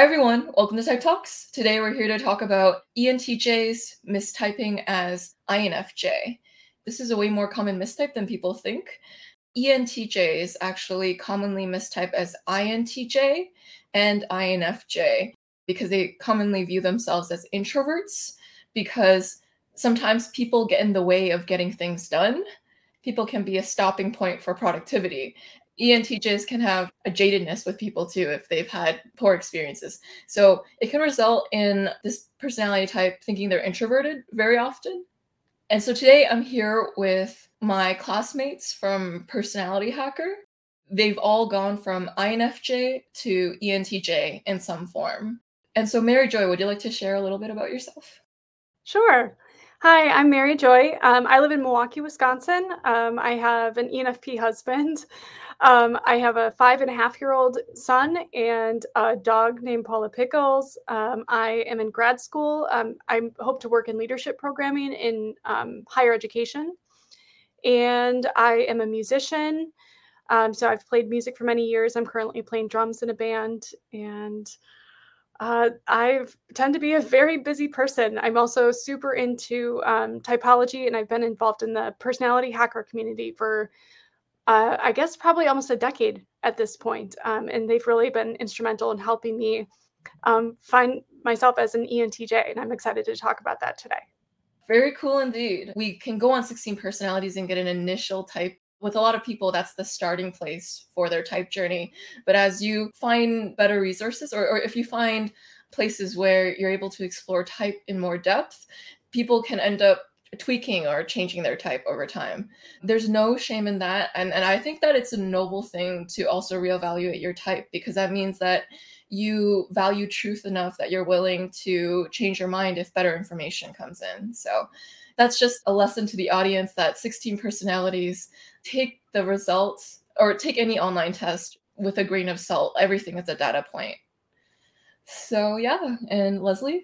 Hi everyone, welcome to Type Talks. Today we're here to talk about ENTJs mistyping as INFJ. This is a way more common mistype than people think. ENTJs actually commonly mistype as INTJ and INFJ because they commonly view themselves as introverts because sometimes people get in the way of getting things done. People can be a stopping point for productivity. ENTJs can have a jadedness with people too if they've had poor experiences. So it can result in this personality type thinking they're introverted very often. And so today I'm here with my classmates from Personality Hacker. They've all gone from INFJ to ENTJ in some form. And so Mary Joy, would you like to share a little bit about yourself? Sure. Hi, I'm Mary Joy. I live in Milwaukee, Wisconsin. I have an ENFP husband. I have a 5.5-year-old son and a dog named Paula Pickles. I am in grad school. I hope to work in leadership programming in higher education. And I am a musician. So I've played music for many years. I'm currently playing drums in a band, and I tend to be a very busy person. I'm also super into typology, and I've been involved in the personality hacker community for, I guess, probably almost a decade at this point. And they've really been instrumental in helping me find myself as an ENTJ, and I'm excited to talk about that today. Very cool indeed. We can go on 16 personalities and get an initial type. With a lot of people, that's the starting place for their type journey. But as you find better resources, or if you find places where you're able to explore type in more depth, people can end up tweaking or changing their type over time. There's no shame in that. And I think that it's a noble thing to also reevaluate your type, because that means that you value truth enough that you're willing to change your mind if better information comes in. So that's just a lesson to the audience that 16 personalities, take the results or take any online test with a grain of salt. Everything is a data point. So yeah, and Leslie?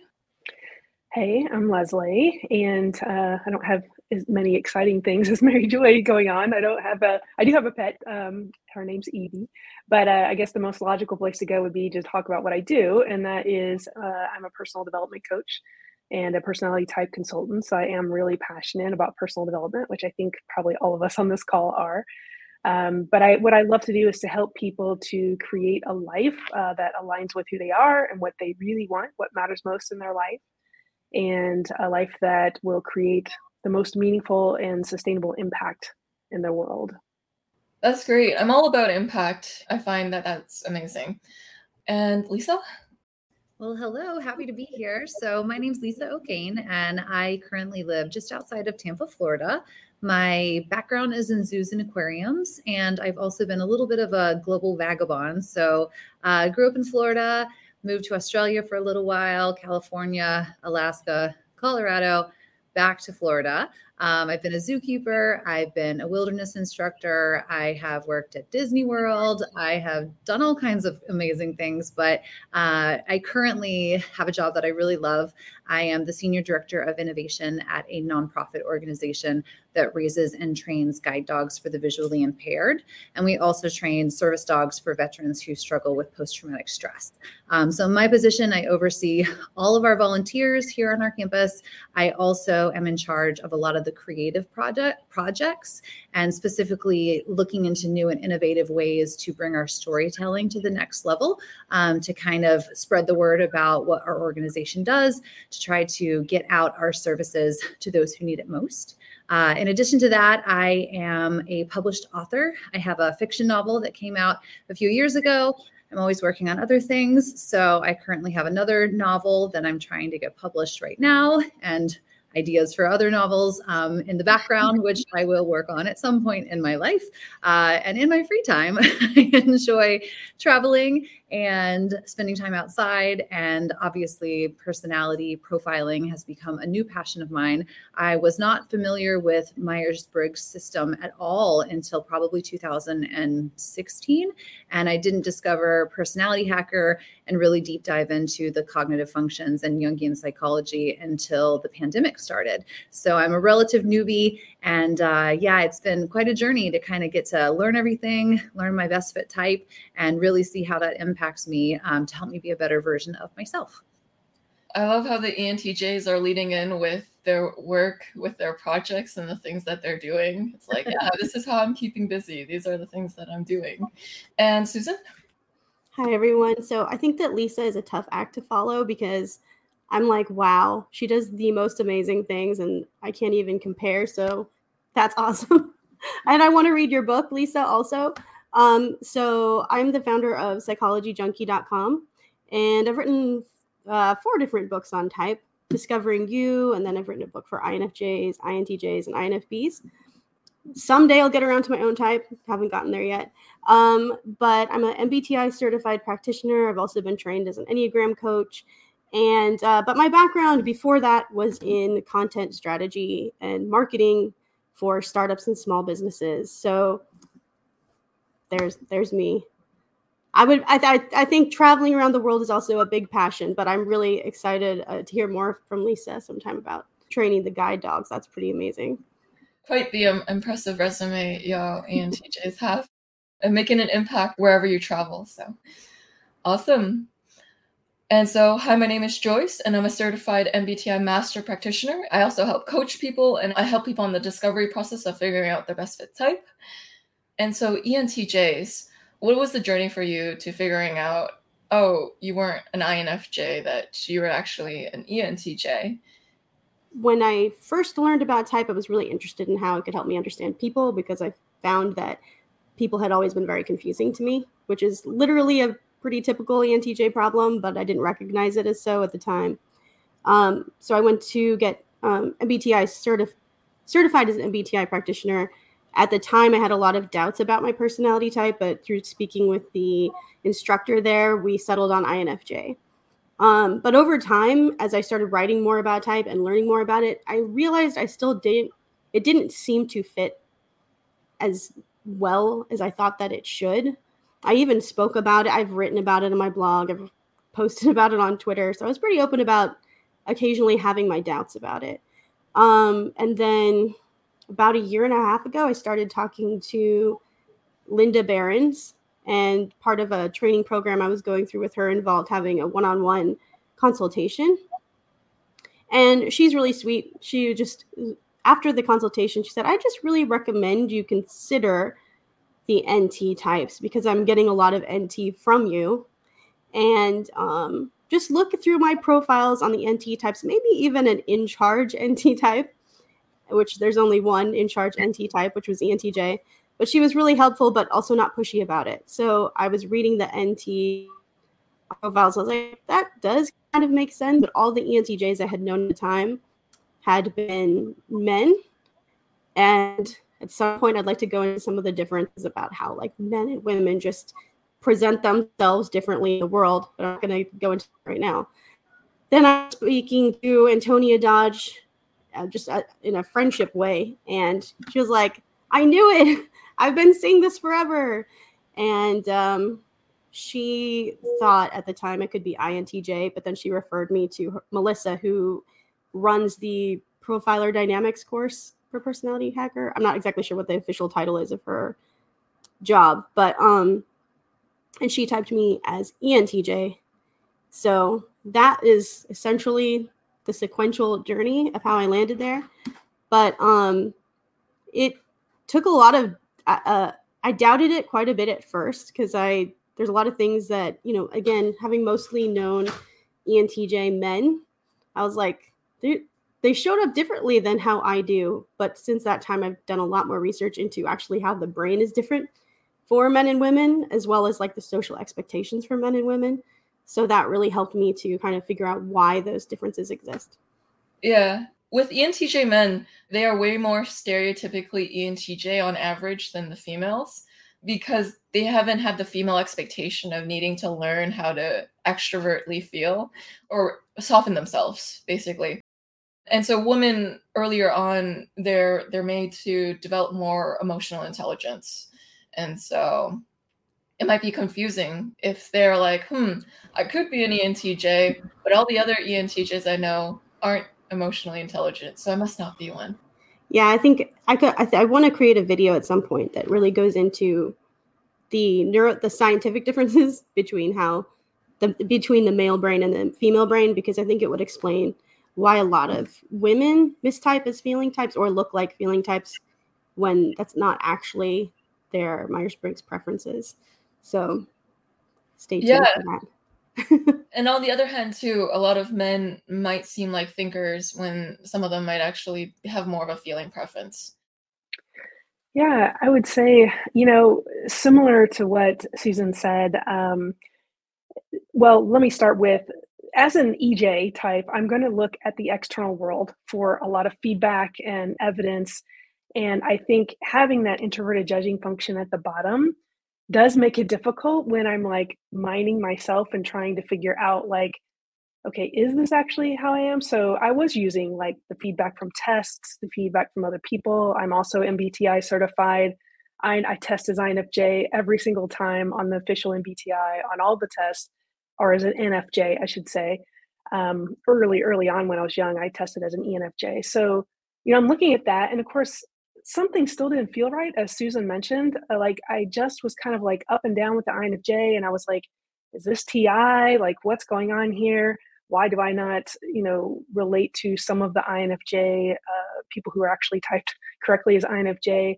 Hey, I'm Leslie, and I don't have as many exciting things as Mary Joy going on. I do have a pet. Her name's Evie, but I guess the most logical place to go would be to talk about what I do, and that is I'm a personal development coach and a personality type consultant. So I am really passionate about personal development, which I think probably all of us on this call are. But what I love to do is to help people to create a life that aligns with who they are and what they really want, what matters most in their life, and a life that will create the most meaningful and sustainable impact in the world. That's great. I'm all about impact. I find that that's amazing. And Lisa? Well, hello, happy to be here. So my name's Lisa O'Kane, and I currently live just outside of Tampa, Florida. My background is in zoos and aquariums, and I've also been a little bit of a global vagabond. So I grew up in Florida, moved to Australia for a little while, California, Alaska, Colorado, back to Florida. I've been a zookeeper. I've been a wilderness instructor. I have worked at Disney World. I have done all kinds of amazing things, but I currently have a job that I really love. I am the Senior Director of Innovation at a nonprofit organization that raises and trains guide dogs for the visually impaired. And we also train service dogs for veterans who struggle with post-traumatic stress. So in my position, I oversee all of our volunteers here on our campus. I also am in charge of a lot of the creative projects, and specifically looking into new and innovative ways to bring our storytelling to the next level, to kind of spread the word about what our organization does, to try to get out our services to those who need it most. In addition to that, I am a published author. I have a fiction novel that came out a few years ago. I'm always working on other things. So I currently have another novel that I'm trying to get published right now, and ideas for other novels in the background, which I will work on at some point in my life. And in my free time, I enjoy traveling and spending time outside. And obviously, personality profiling has become a new passion of mine. I was not familiar with Myers-Briggs system at all until probably 2016. And I didn't discover Personality Hacker and really deep dive into the cognitive functions and Jungian psychology until the pandemic started. So I'm a relative newbie. And it's been quite a journey to kind of get to learn everything, learn my best fit type, and really see how that impacts impacts me to help me be a better version of myself. I love how the ENTJs are leading in with their work, with their projects and the things that they're doing. It's like, yeah, this is how I'm keeping busy. These are the things that I'm doing. And Susan? Hi, everyone. So I think that Lisa is a tough act to follow because I'm like, wow, she does the most amazing things and I can't even compare. So that's awesome. And I want to read your book, Lisa, also. So I'm the founder of psychologyjunkie.com, and I've written 4 different books on type, Discovering You, and then I've written a book for INFJs, INTJs, and INFPs. Someday I'll get around to my own type. Haven't gotten there yet. But I'm an MBTI certified practitioner. I've also been trained as an Enneagram coach. And but my background before that was in content strategy and marketing for startups and small businesses. So there's me. I think traveling around the world is also a big passion, but I'm really excited to hear more from Lisa sometime about training the guide dogs. That's pretty amazing. Quite the impressive resume y'all ENTJs have, and making an impact wherever you travel. So awesome. And so, hi, my name is Joyce, and I'm a certified MBTI master practitioner. I also help coach people, and I help people on the discovery process of figuring out their best fit type. And so ENTJs, what was the journey for you to figuring out, oh, you weren't an INFJ, that you were actually an ENTJ? When I first learned about type, I was really interested in how it could help me understand people, because I found that people had always been very confusing to me, which is literally a pretty typical ENTJ problem, but I didn't recognize it as so at the time. So I went to get MBTI certified as an MBTI practitioner. At the time, I had a lot of doubts about my personality type, but through speaking with the instructor there, we settled on INFJ. But over time, as I started writing more about type and learning more about it, I realized I still didn't, it didn't seem to fit as well as I thought that it should. I even spoke about it. I've written about it on my blog. I've posted about it on Twitter. So I was pretty open about occasionally having my doubts about it. And then about a year and a half ago, I started talking to Linda Barens, and part of a training program I was going through with her involved having a one-on-one consultation. And she's really sweet. She just, after the consultation, she said, I just really recommend you consider the NT types because I'm getting a lot of NT from you. And just look through my profiles on the NT types, maybe even an in-charge NT type, which there's only one in-charge NT type, which was ENTJ. But she was really helpful, but also not pushy about it. So I was reading the NT profiles. I was like, that does kind of make sense. But all the ENTJs I had known at the time had been men. And at some point, I'd like to go into some of the differences about how like men and women just present themselves differently in the world. But I'm not going to go into that right now. Then I was speaking to Antonia Dodge just in a friendship way. And she was like, I knew it. I've been seeing this forever. And she thought at the time it could be INTJ, but then she referred me to Melissa, who runs the Profiler Dynamics course for Personality Hacker. I'm not exactly sure what the official title is of her job, but and she typed me as ENTJ. So that is essentially the sequential journey of how I landed there. But it took a lot of, I doubted it quite a bit at first because there's a lot of things that, you know, again, having mostly known ENTJ men, I was like, they showed up differently than how I do. But since that time, I've done a lot more research into actually how the brain is different for men and women, as well as like the social expectations for men and women. So that really helped me to kind of figure out why those differences exist. Yeah. With ENTJ men, they are way more stereotypically ENTJ on average than the females because they haven't had the female expectation of needing to learn how to extrovertly feel or soften themselves, basically. And so women earlier on, they're made to develop more emotional intelligence. And so it might be confusing if they're like, I could be an ENTJ, but all the other ENTJs I know aren't emotionally intelligent, so I must not be one. Yeah, I think I want to create a video at some point that really goes into the scientific differences between between the male brain and the female brain, because I think it would explain why a lot of women mistype as feeling types or look like feeling types when that's not actually their Myers-Briggs preferences. So stay tuned for that. And on the other hand, too, a lot of men might seem like thinkers when some of them might actually have more of a feeling preference. Yeah, I would say, similar to what Susan said, well, let me start with, as an EJ type, I'm going to look at the external world for a lot of feedback and evidence. And I think having that introverted judging function at the bottom does make it difficult when I'm like mining myself and trying to figure out like, okay, is this actually how I am? So I was using like the feedback from tests, the feedback from other people. I'm also MBTI certified. I test as INFJ every single time on the official MBTI on all the tests, or as an NFJ, I should say. Early on when I was young, I tested as an ENFJ. So, I'm looking at that. And of course, something still didn't feel right, as Susan mentioned. Like, I just was kind of like up and down with the INFJ. And I was like, is this TI? Like, what's going on here? Why do I not, relate to some of the INFJ people who are actually typed correctly as INFJ?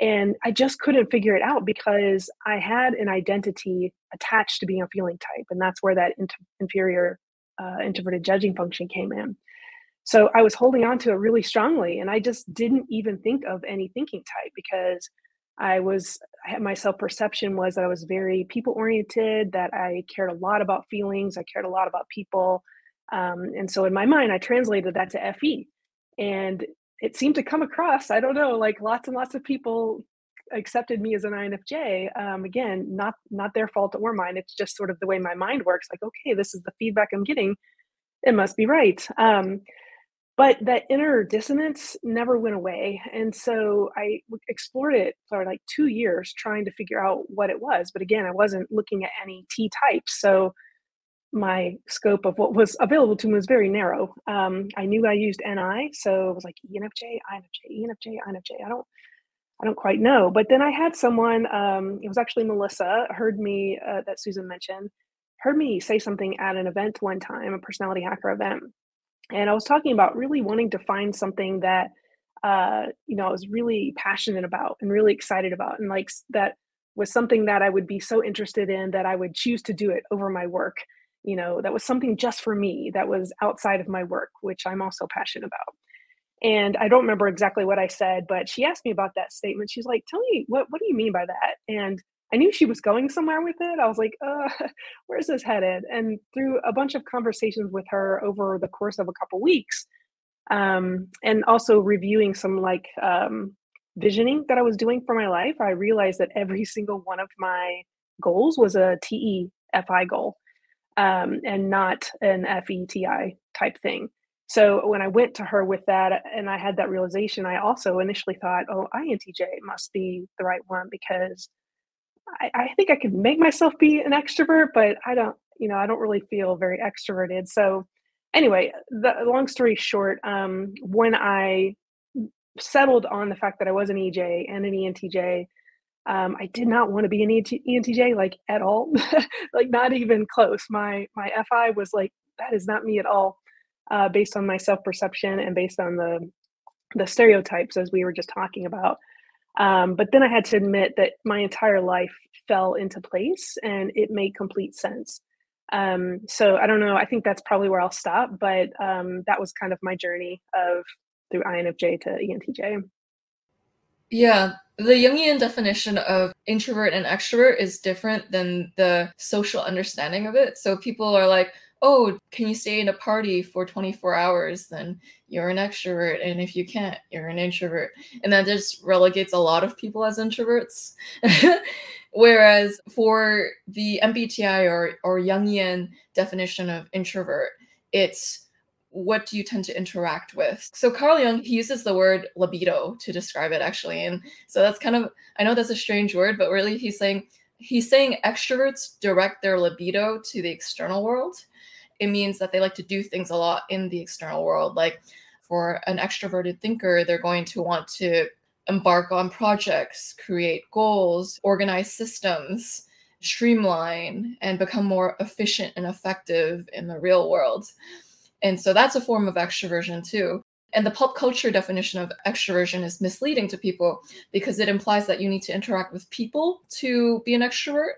And I just couldn't figure it out because I had an identity attached to being a feeling type. And that's where that inferior introverted judging function came in. So I was holding on to it really strongly. And I just didn't even think of any thinking type because my self-perception was that I was very people-oriented, that I cared a lot about feelings. I cared a lot about people. And so in my mind, I translated that to FE. And it seemed to come across, I don't know, like lots and lots of people accepted me as an INFJ. Again, not their fault or mine. It's just sort of the way my mind works. Like, okay, this is the feedback I'm getting. It must be right. But that inner dissonance never went away. And so I explored it for like 2 years trying to figure out what it was. But again, I wasn't looking at any T types. So my scope of what was available to me was very narrow. I knew I used NI, so it was like ENFJ, INFJ, ENFJ, INFJ. I don't quite know. But then I had someone, it was actually Melissa, heard me, that Susan mentioned, heard me say something at an event one time, a Personality Hacker event. And I was talking about really wanting to find something that, I was really passionate about and really excited about. And like that was something that I would be so interested in that I would choose to do it over my work. That was something just for me that was outside of my work, which I'm also passionate about. And I don't remember exactly what I said, but she asked me about that statement. She's like, tell me, what do you mean by that? And I knew she was going somewhere with it. I was like, where's this headed? And through a bunch of conversations with her over the course of a couple weeks, and also reviewing some visioning that I was doing for my life, I realized that every single one of my goals was a TEFI goal. And not an FETI type thing. So when I went to her with that and I had that realization, I also initially thought, INTJ must be the right one because I think I could make myself be an extrovert, but I don't really feel very extroverted. So anyway, the long story short, when I settled on the fact that I was an EJ and an ENTJ, I did not want to be an ENTJ, like at all, like not even close. My FI was like, that is not me at all, based on my self-perception and based on the stereotypes as we were just talking about. But then I had to admit that my entire life fell into place and it made complete sense. So I don't know, I think that's probably where I'll stop, but that was kind of my journey through INFJ to ENTJ. Yeah, the Jungian definition of introvert and extrovert is different than the social understanding of it. So people are like, oh, can you stay in a party for 24 hours? Then you're an extrovert. And if you can't, you're an introvert. And that just relegates a lot of people as introverts. Whereas for the MBTI or Jungian definition of introvert, it's what do you tend to interact with? So Carl Jung, he uses the word libido to describe it, actually. And so that's kind of, I know that's a strange word, but really he's saying extroverts direct their libido to the external world. It means that they like to do things a lot in the external world. Like for an extroverted thinker, they're going to want to embark on projects, create goals, organize systems, streamline, and become more efficient and effective in the real world. And so that's a form of extroversion too. And the pop culture definition of extroversion is misleading to people because it implies that you need to interact with people to be an extrovert.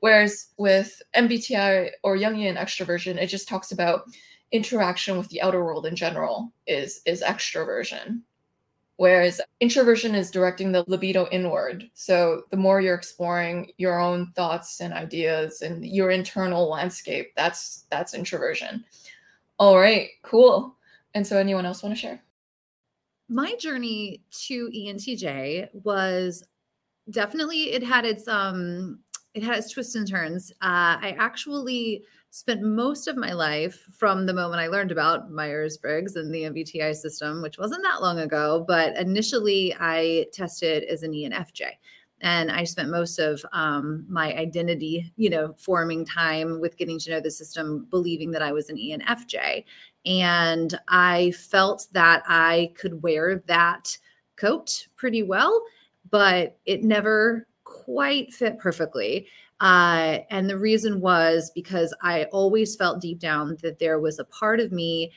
Whereas with MBTI or Jungian extroversion, it just talks about interaction with the outer world in general is extroversion. Whereas introversion is directing the libido inward. So the more you're exploring your own thoughts and ideas and your internal landscape, that's introversion. All right, cool. And so anyone else want to share? My journey to ENTJ was definitely, it had its twists and turns. I actually spent most of my life from the moment I learned about Myers-Briggs and the MBTI system, which wasn't that long ago, but initially I tested as an ENFJ. And I spent most of my identity, forming time with getting to know the system, believing that I was an ENFJ. And I felt that I could wear that coat pretty well, but it never quite fit perfectly. And the reason was because I always felt deep down that there was a part of me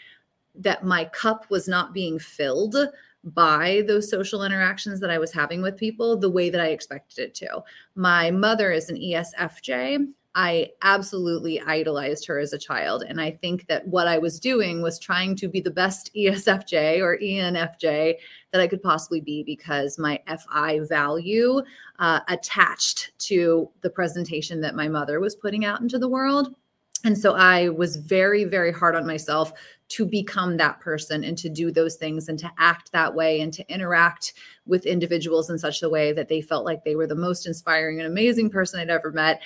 that my cup was not being filled by those social interactions that I was having with people the way that I expected it to. My mother is an ESFJ. I absolutely idolized her as a child. And I think that what I was doing was trying to be the best ESFJ or ENFJ that I could possibly be because my FI value attached to the presentation that my mother was putting out into the world. And so I was very, very hard on myself to become that person and to do those things and to act that way and to interact with individuals in such a way that they felt like they were the most inspiring and amazing person I'd ever met,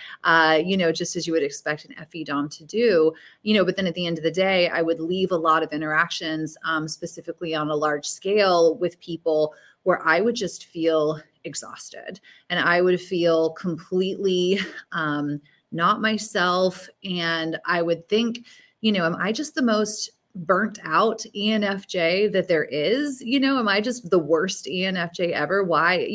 just as you would expect an FE Dom to do. But then at the end of the day, I would leave a lot of interactions, specifically on a large scale with people where I would just feel exhausted and I would feel completely not myself. And I would think, am I just the most burnt out ENFJ that there is? Am I just the worst ENFJ ever? Why,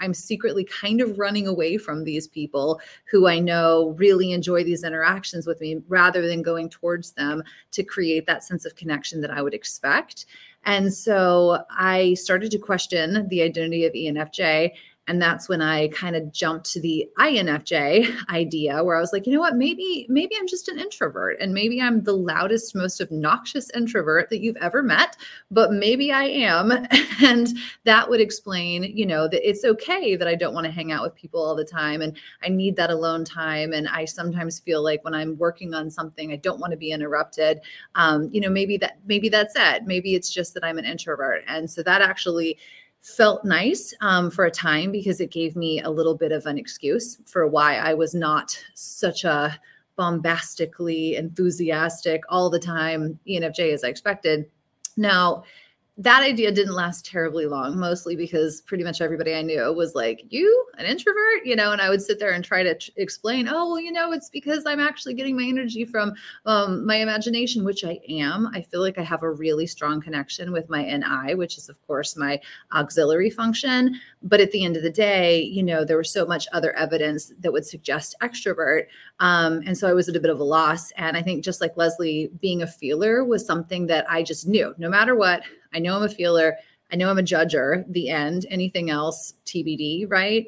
I'm secretly kind of running away from these people who I know really enjoy these interactions with me rather than going towards them to create that sense of connection that I would expect. And so I started to question the identity of ENFJ. And that's when I kind of jumped to the INFJ idea where I was like, maybe I'm just an introvert and maybe I'm the loudest, most obnoxious introvert that you've ever met, but maybe I am. And that would explain, that it's okay that I don't want to hang out with people all the time and I need that alone time. And I sometimes feel like when I'm working on something, I don't want to be interrupted. Maybe that's it. Maybe it's just that I'm an introvert. And so that actually felt nice for a time because it gave me a little bit of an excuse for why I was not such a bombastically enthusiastic all the time ENFJ as I expected. Now, that idea didn't last terribly long, mostly because pretty much everybody I knew was like, you, an introvert, and I would sit there and try to explain, it's because I'm actually getting my energy from my imagination, which I am. I feel like I have a really strong connection with my NI, which is, of course, my auxiliary function. But at the end of the day, there was so much other evidence that would suggest extrovert. And so I was at a bit of a loss. And I think just like Leslie, being a feeler was something that I just knew, no matter what, I know I'm a feeler. I know I'm a judger, the end, anything else TBD, right?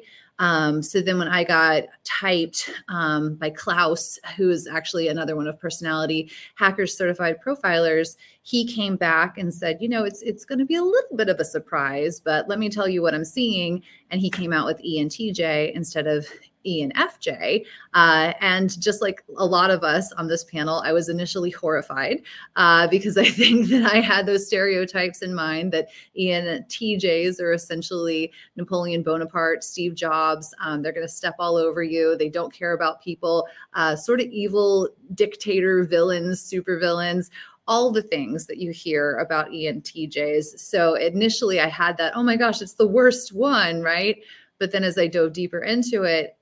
So then when I got typed by Klaus, who is actually another one of Personality Hacker's certified profilers, he came back and said, it's going to be a little bit of a surprise, but let me tell you what I'm seeing. And he came out with ENTJ instead of ENFJ. And just like a lot of us on this panel, I was initially horrified because I think that I had those stereotypes in mind that ENTJs are essentially Napoleon Bonaparte, Steve Jobs. They're going to step all over you. They don't care about people, sort of evil dictator villains, supervillains, all the things that you hear about ENTJs. So initially I had that, oh my gosh, it's the worst one, right? But then as I dove deeper into it,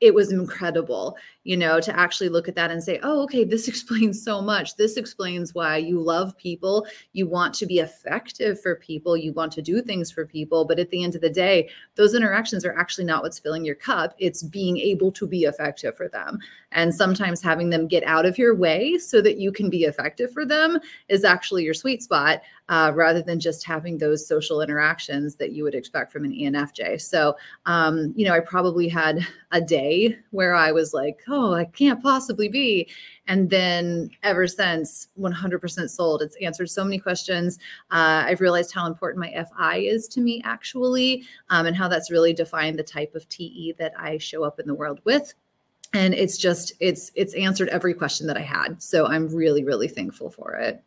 it was incredible. you know, to actually look at that and say, oh, okay, this explains so much. This explains why you love people. You want to be effective for people. You want to do things for people. But at the end of the day, those interactions are actually not what's filling your cup. It's being able to be effective for them. And sometimes having them get out of your way so that you can be effective for them is actually your sweet spot, rather than just having those social interactions that you would expect from an ENFJ. So, you know, I probably had a day where I was like, oh, I can't possibly be. And then ever since, 100% sold. It's answered so many questions. I've realized how important my FI is to me, actually, and how that's really defined the type of TE that I show up in the world with. And it's just, it's answered every question that I had. So I'm really, really thankful for it.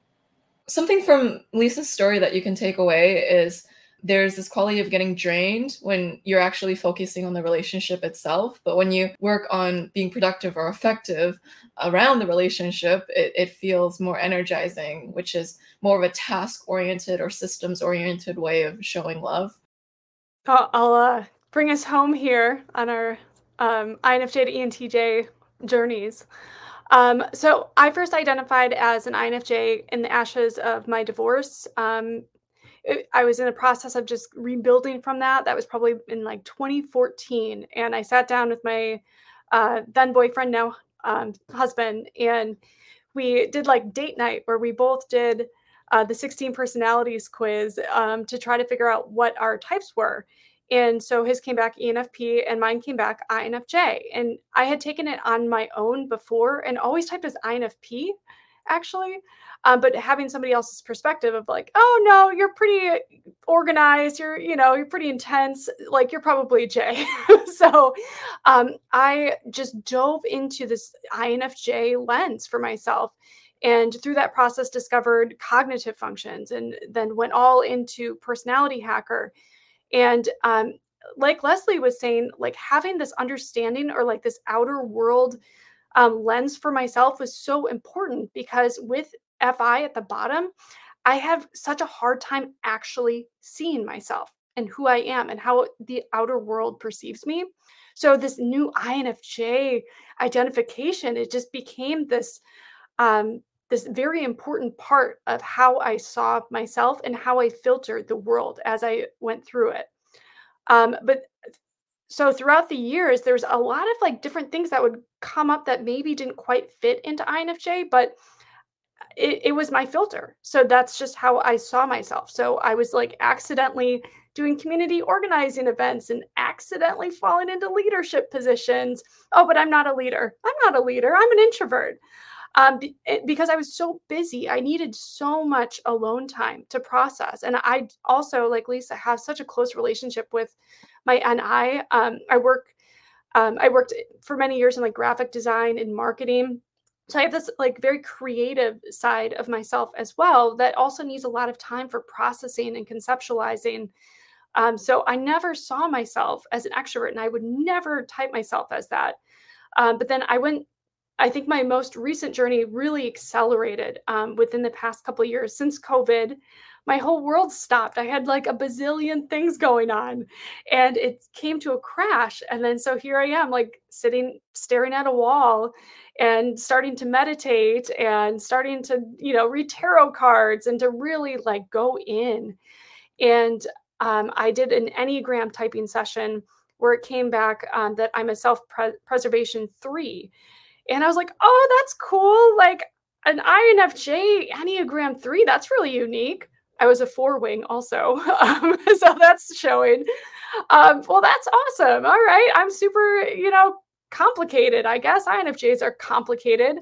Something from Lisa's story that you can take away is there's this quality of getting drained when you're actually focusing on the relationship itself. But when you work on being productive or effective around the relationship, it feels more energizing, which is more of a task-oriented or systems-oriented way of showing love. I'll bring us home here on our INFJ to ENTJ journeys. So I first identified as an INFJ in the ashes of my divorce. I was in the process of just rebuilding from that. That was probably in like 2014. And I sat down with my then boyfriend, now husband, and we did like date night where we both did the 16 personalities quiz to try to figure out what our types were. And so his came back ENFP and mine came back INFJ. And I had taken it on my own before and always typed as INFP, actually. But having somebody else's perspective of like, oh no, you're pretty organized. You're pretty intense. Like you're probably J. So I just dove into this INFJ lens for myself. And through that process, discovered cognitive functions and then went all into Personality Hacker. And like Leslie was saying, like having this understanding or like this outer world lens for myself was so important, because with FI at the bottom, I have such a hard time actually seeing myself and who I am and how the outer world perceives me. So this new INFJ identification, it just became this very important part of how I saw myself and how I filtered the world as I went through it. But so throughout the years, there's a lot of like different things that would come up that maybe didn't quite fit into INFJ, but it was my filter. So that's just how I saw myself. So I was like accidentally doing community organizing events and accidentally falling into leadership positions. Oh, but I'm not a leader. I'm an introvert. Because I was so busy, I needed so much alone time to process. And I also, like Lisa, have such a close relationship with my NI. I worked for many years in like graphic design and marketing. So I have this like very creative side of myself as well that also needs a lot of time for processing and conceptualizing. So I never saw myself as an extrovert, and I would never type myself as that. But then I think my most recent journey really accelerated within the past couple of years. Since COVID, my whole world stopped. I had like a bazillion things going on, and it came to a crash. And then so here I am, like sitting, staring at a wall and starting to meditate and starting to, read tarot cards and to really like go in. And I did an Enneagram typing session where it came back that I'm a self-preservation 3. And I was like, oh, that's cool. Like an INFJ Enneagram 3, that's really unique. I was a 4 wing also. So that's showing. Well, that's awesome. All right. I'm super, complicated. I guess INFJs are complicated.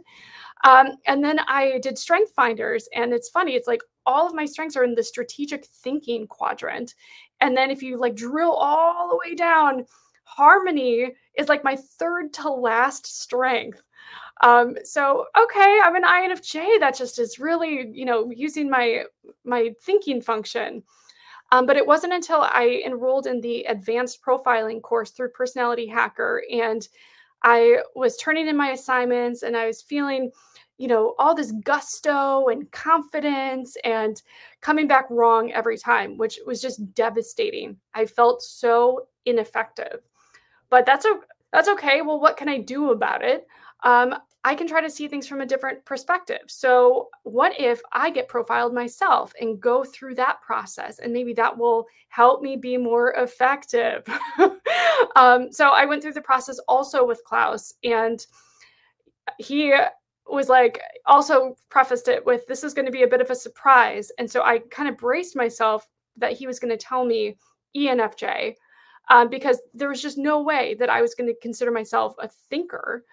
And then I did strength finders. And it's funny. It's like all of my strengths are in the strategic thinking quadrant. And then if you like drill all the way down, harmony is like my third to last strength. So, okay, I'm an INFJ. That just is really, using my thinking function. But it wasn't until I enrolled in the advanced profiling course through Personality Hacker, and I was turning in my assignments, and I was feeling, all this gusto and confidence and coming back wrong every time, which was just devastating. I felt so ineffective. But that's okay. Well, what can I do about it? I can try to see things from a different perspective. So what if I get profiled myself and go through that process, and maybe that will help me be more effective? So I went through the process also with Klaus, and he was like, also prefaced it with, this is going to be a bit of a surprise. And so I kind of braced myself that he was going to tell me ENFJ, because there was just no way that I was going to consider myself a thinker.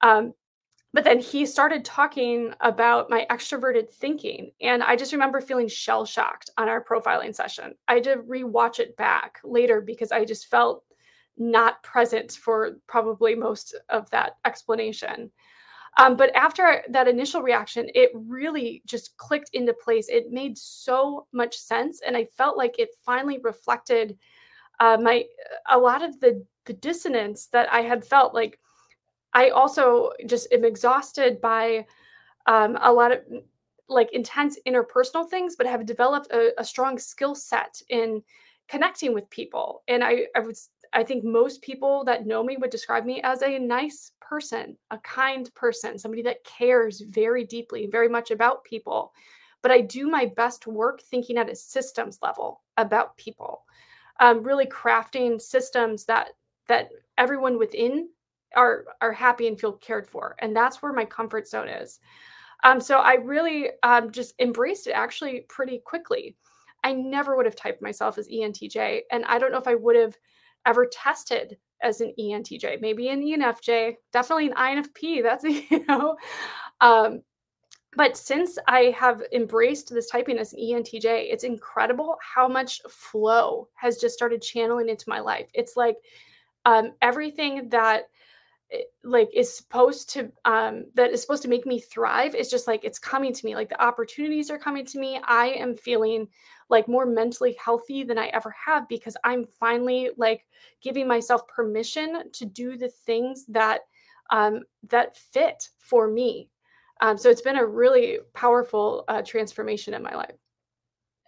But then he started talking about my extroverted thinking. And I just remember feeling shell-shocked on our profiling session. I had to rewatch it back later because I just felt not present for probably most of that explanation. But after that initial reaction, it really just clicked into place. It made so much sense. And I felt like it finally reflected a lot of the dissonance that I had felt. Like, I also just am exhausted by a lot of like intense interpersonal things, but have developed a strong skill set in connecting with people. And I think most people that know me would describe me as a nice person, a kind person, somebody that cares very deeply, very much about people. But I do my best work thinking at a systems level about people, really crafting systems that everyone within are happy and feel cared for. And that's where my comfort zone is. So I really just embraced it actually pretty quickly. I never would have typed myself as ENTJ. And I don't know if I would have ever tested as an ENTJ, maybe an ENFJ, definitely an INFP. That's, but since I have embraced this typing as an ENTJ, it's incredible how much flow has just started channeling into my life. It's like everything that is supposed to make me thrive. It's just like, it's coming to me. Like the opportunities are coming to me. I am feeling like more mentally healthy than I ever have, because I'm finally like giving myself permission to do the things that fit for me. So it's been a really powerful transformation in my life.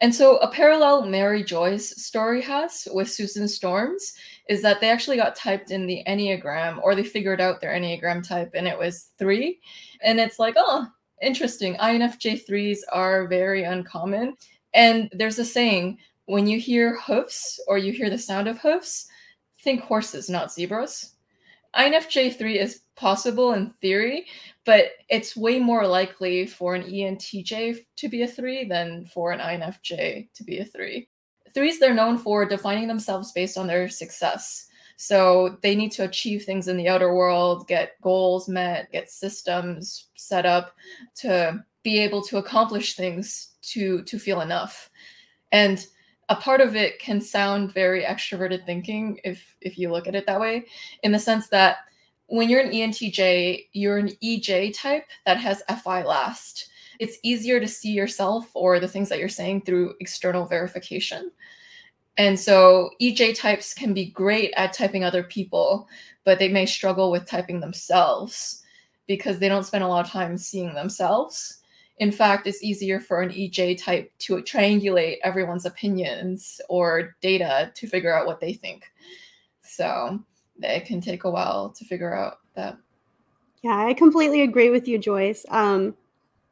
And so a parallel Mary Joy's story has with Susan Storm's is that they actually got typed in the Enneagram, or they figured out their Enneagram type, and it was 3. And it's like, oh, interesting. INFJ 3s are very uncommon. And there's a saying, when you hear hoofs or you hear the sound of hoofs, think horses, not zebras. INFJ 3 is possible in theory, but it's way more likely for an ENTJ to be a 3 than for an INFJ to be a 3. 3s, they're known for defining themselves based on their success. So they need to achieve things in the outer world, get goals met, get systems set up to be able to accomplish things, to feel enough. And a part of it can sound very extroverted thinking if you look at it that way, in the sense that when you're an ENTJ, you're an EJ type that has FI last. It's easier to see yourself or the things that you're saying through external verification. And so EJ types can be great at typing other people, but they may struggle with typing themselves because they don't spend a lot of time seeing themselves. In fact, it's easier for an EJ type to triangulate everyone's opinions or data to figure out what they think. So it can take a while to figure out that. Yeah, I completely agree with you, Joyce.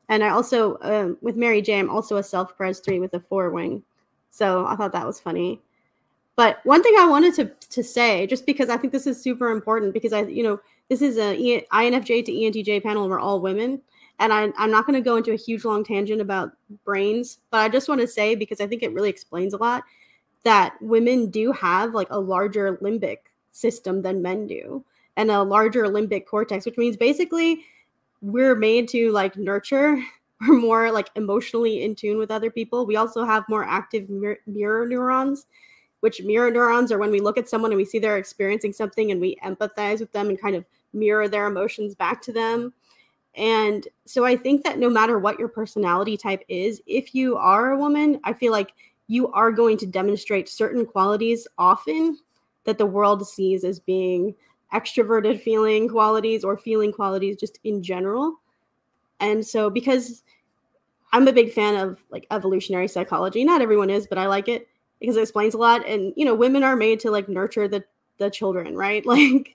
And I also, with Mary J, I'm also a self-pres 3 with a 4 wing. So I thought that was funny. But one thing I wanted to say, just because I think this is super important, because this is an INFJ to ENTJ panel, and we're all women. And I'm not going to go into a huge long tangent about brains, but I just want to say, because I think it really explains a lot, that women do have like a larger limbic system than men do, and a larger limbic cortex, which means basically we're made to like nurture. We're more like emotionally in tune with other people. We also have more active mirror neurons, which mirror neurons are when we look at someone and we see they're experiencing something and we empathize with them and kind of mirror their emotions back to them. And so I think that no matter what your personality type is, if you are a woman, I feel like you are going to demonstrate certain qualities often that the world sees as being extroverted feeling qualities or feeling qualities just in general. And so, because I'm a big fan of like evolutionary psychology, not everyone is, but I like it because it explains a lot. And, women are made to like nurture the children, right? Like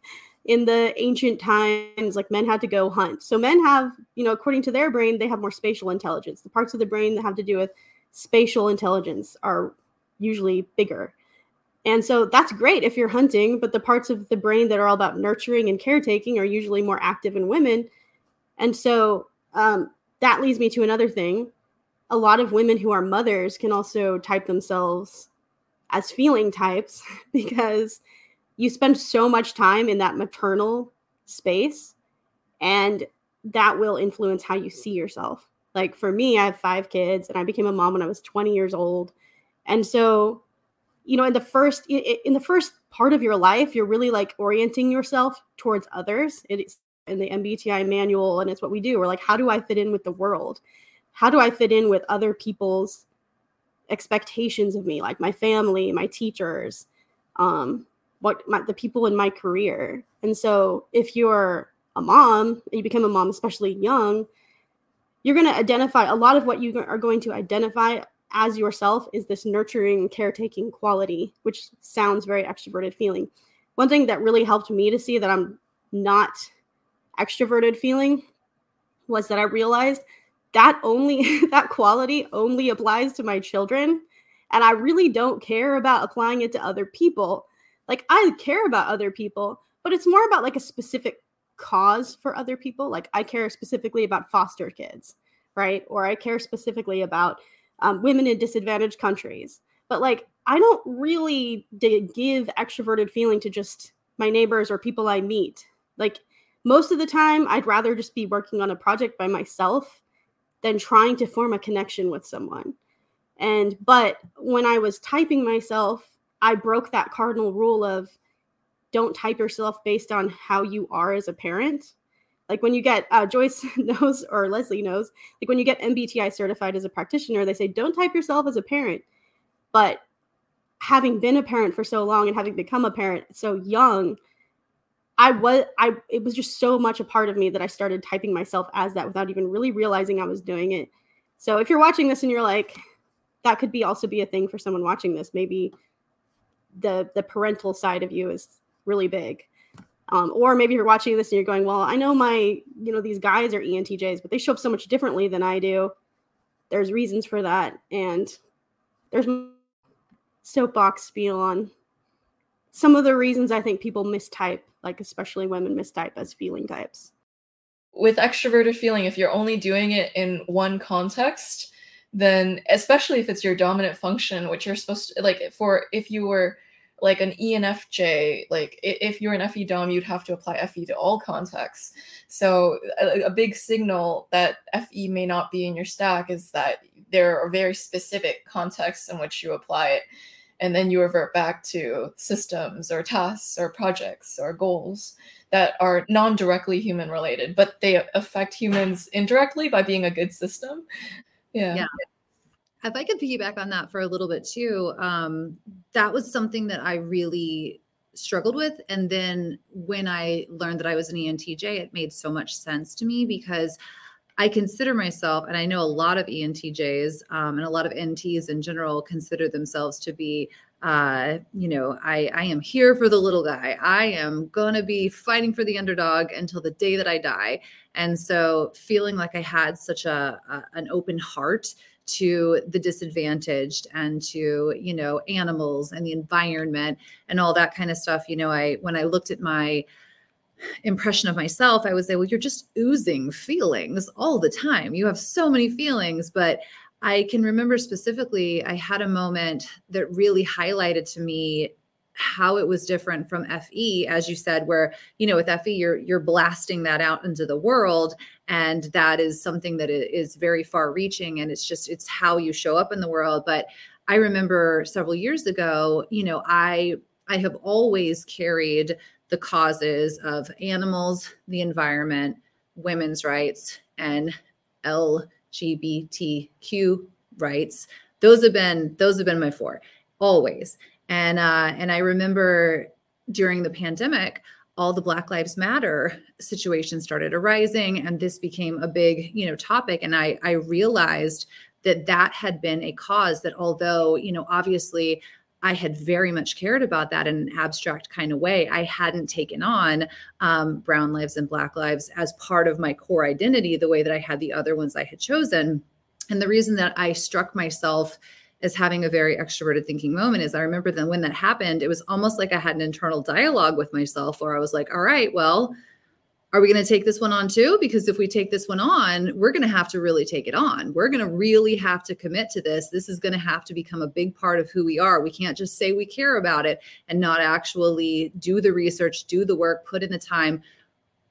in the ancient times, like men had to go hunt. So men have, you know, according to their brain, they have more spatial intelligence. The parts of the brain that have to do with spatial intelligence are usually bigger. And so that's great if you're hunting, but the parts of the brain that are all about nurturing and caretaking are usually more active in women. And so that leads me to another thing. A lot of women who are mothers can also type themselves as feeling types because you spend so much time in that maternal space, and that will influence how you see yourself. Like for me, I have 5 kids and I became a mom when I was 20 years old. And so, you know, in the first part of your life, you're really like orienting yourself towards others. It's in the MBTI manual, and it's what we do. We're like, how do I fit in with the world? How do I fit in with other people's expectations of me? Like my family, my teachers, the people in my career. And so if you're a mom, you become a mom, especially young, you're going to identify a lot of what you are going to identify as yourself is this nurturing, caretaking quality, which sounds very extroverted feeling. One thing that really helped me to see that I'm not extroverted feeling was that I realized that only that quality only applies to my children. And I really don't care about applying it to other people. Like I care about other people, but it's more about like a specific cause for other people. Like I care specifically about foster kids, right? Or I care specifically about women in disadvantaged countries. But like, I don't really give extroverted feeling to just my neighbors or people I meet. Like most of the time, I'd rather just be working on a project by myself than trying to form a connection with someone. But when I was typing myself, I broke that cardinal rule of don't type yourself based on how you are as a parent. Like when you get, Joyce knows, or Leslie knows, like when you get MBTI certified as a practitioner, they say, don't type yourself as a parent. But having been a parent for so long and having become a parent so young, it was just so much a part of me that I started typing myself as that without even really realizing I was doing it. So if you're watching this and you're like, that could be also be a thing for someone watching this, maybe the parental side of you is really big. Or maybe you're watching this and you're going, well, I know these guys are ENTJs, but they show up so much differently than I do. There's reasons for that. And there's soapbox spiel on some of the reasons I think people mistype, like especially women mistype as feeling types. With extroverted feeling, if you're only doing it in one context, then especially if it's your dominant function, which you're supposed to, like for if you were like an ENFJ, like if you're an FE dom, you'd have to apply FE to all contexts. So a big signal that FE may not be in your stack is that there are very specific contexts in which you apply it. And then you revert back to systems or tasks or projects or goals that are non-directly human related, but they affect humans indirectly by being a good system. Yeah. If I could piggyback on that for a little bit too, that was something that I really struggled with. And then when I learned that I was an ENTJ, it made so much sense to me because I consider myself, and I know a lot of ENTJs and a lot of NTs in general consider themselves to be, I am here for the little guy. I am going to be fighting for the underdog until the day that I die. And so feeling like I had such an open heart to the disadvantaged and to, animals and the environment and all that kind of stuff. When I looked at my impression of myself, I would say, well, you're just oozing feelings all the time. You have so many feelings, but I can remember specifically, I had a moment that really highlighted to me how it was different from FE, as you said, where, with FE, you're blasting that out into the world. And that is something that is very far reaching. And it's how you show up in the world. But I remember several years ago, I have always carried the causes of animals, the environment, women's rights, and LGBTQ rights. Those have been my 4 always. And I remember during the pandemic, all the Black Lives Matter situations started arising, and this became a big, topic. And I realized that had been a cause that, although, obviously I had very much cared about that in an abstract kind of way. I hadn't taken on brown lives and black lives as part of my core identity, the way that I had the other ones I had chosen. And the reason that I struck myself as having a very extroverted thinking moment is I remember that when that happened, it was almost like I had an internal dialogue with myself where I was like, all right, well, are we going to take this one on too? Because if we take this one on, we're going to have to really take it on. We're going to really have to commit to this. This is going to have to become a big part of who we are. We can't just say we care about it and not actually do the research, do the work, put in the time.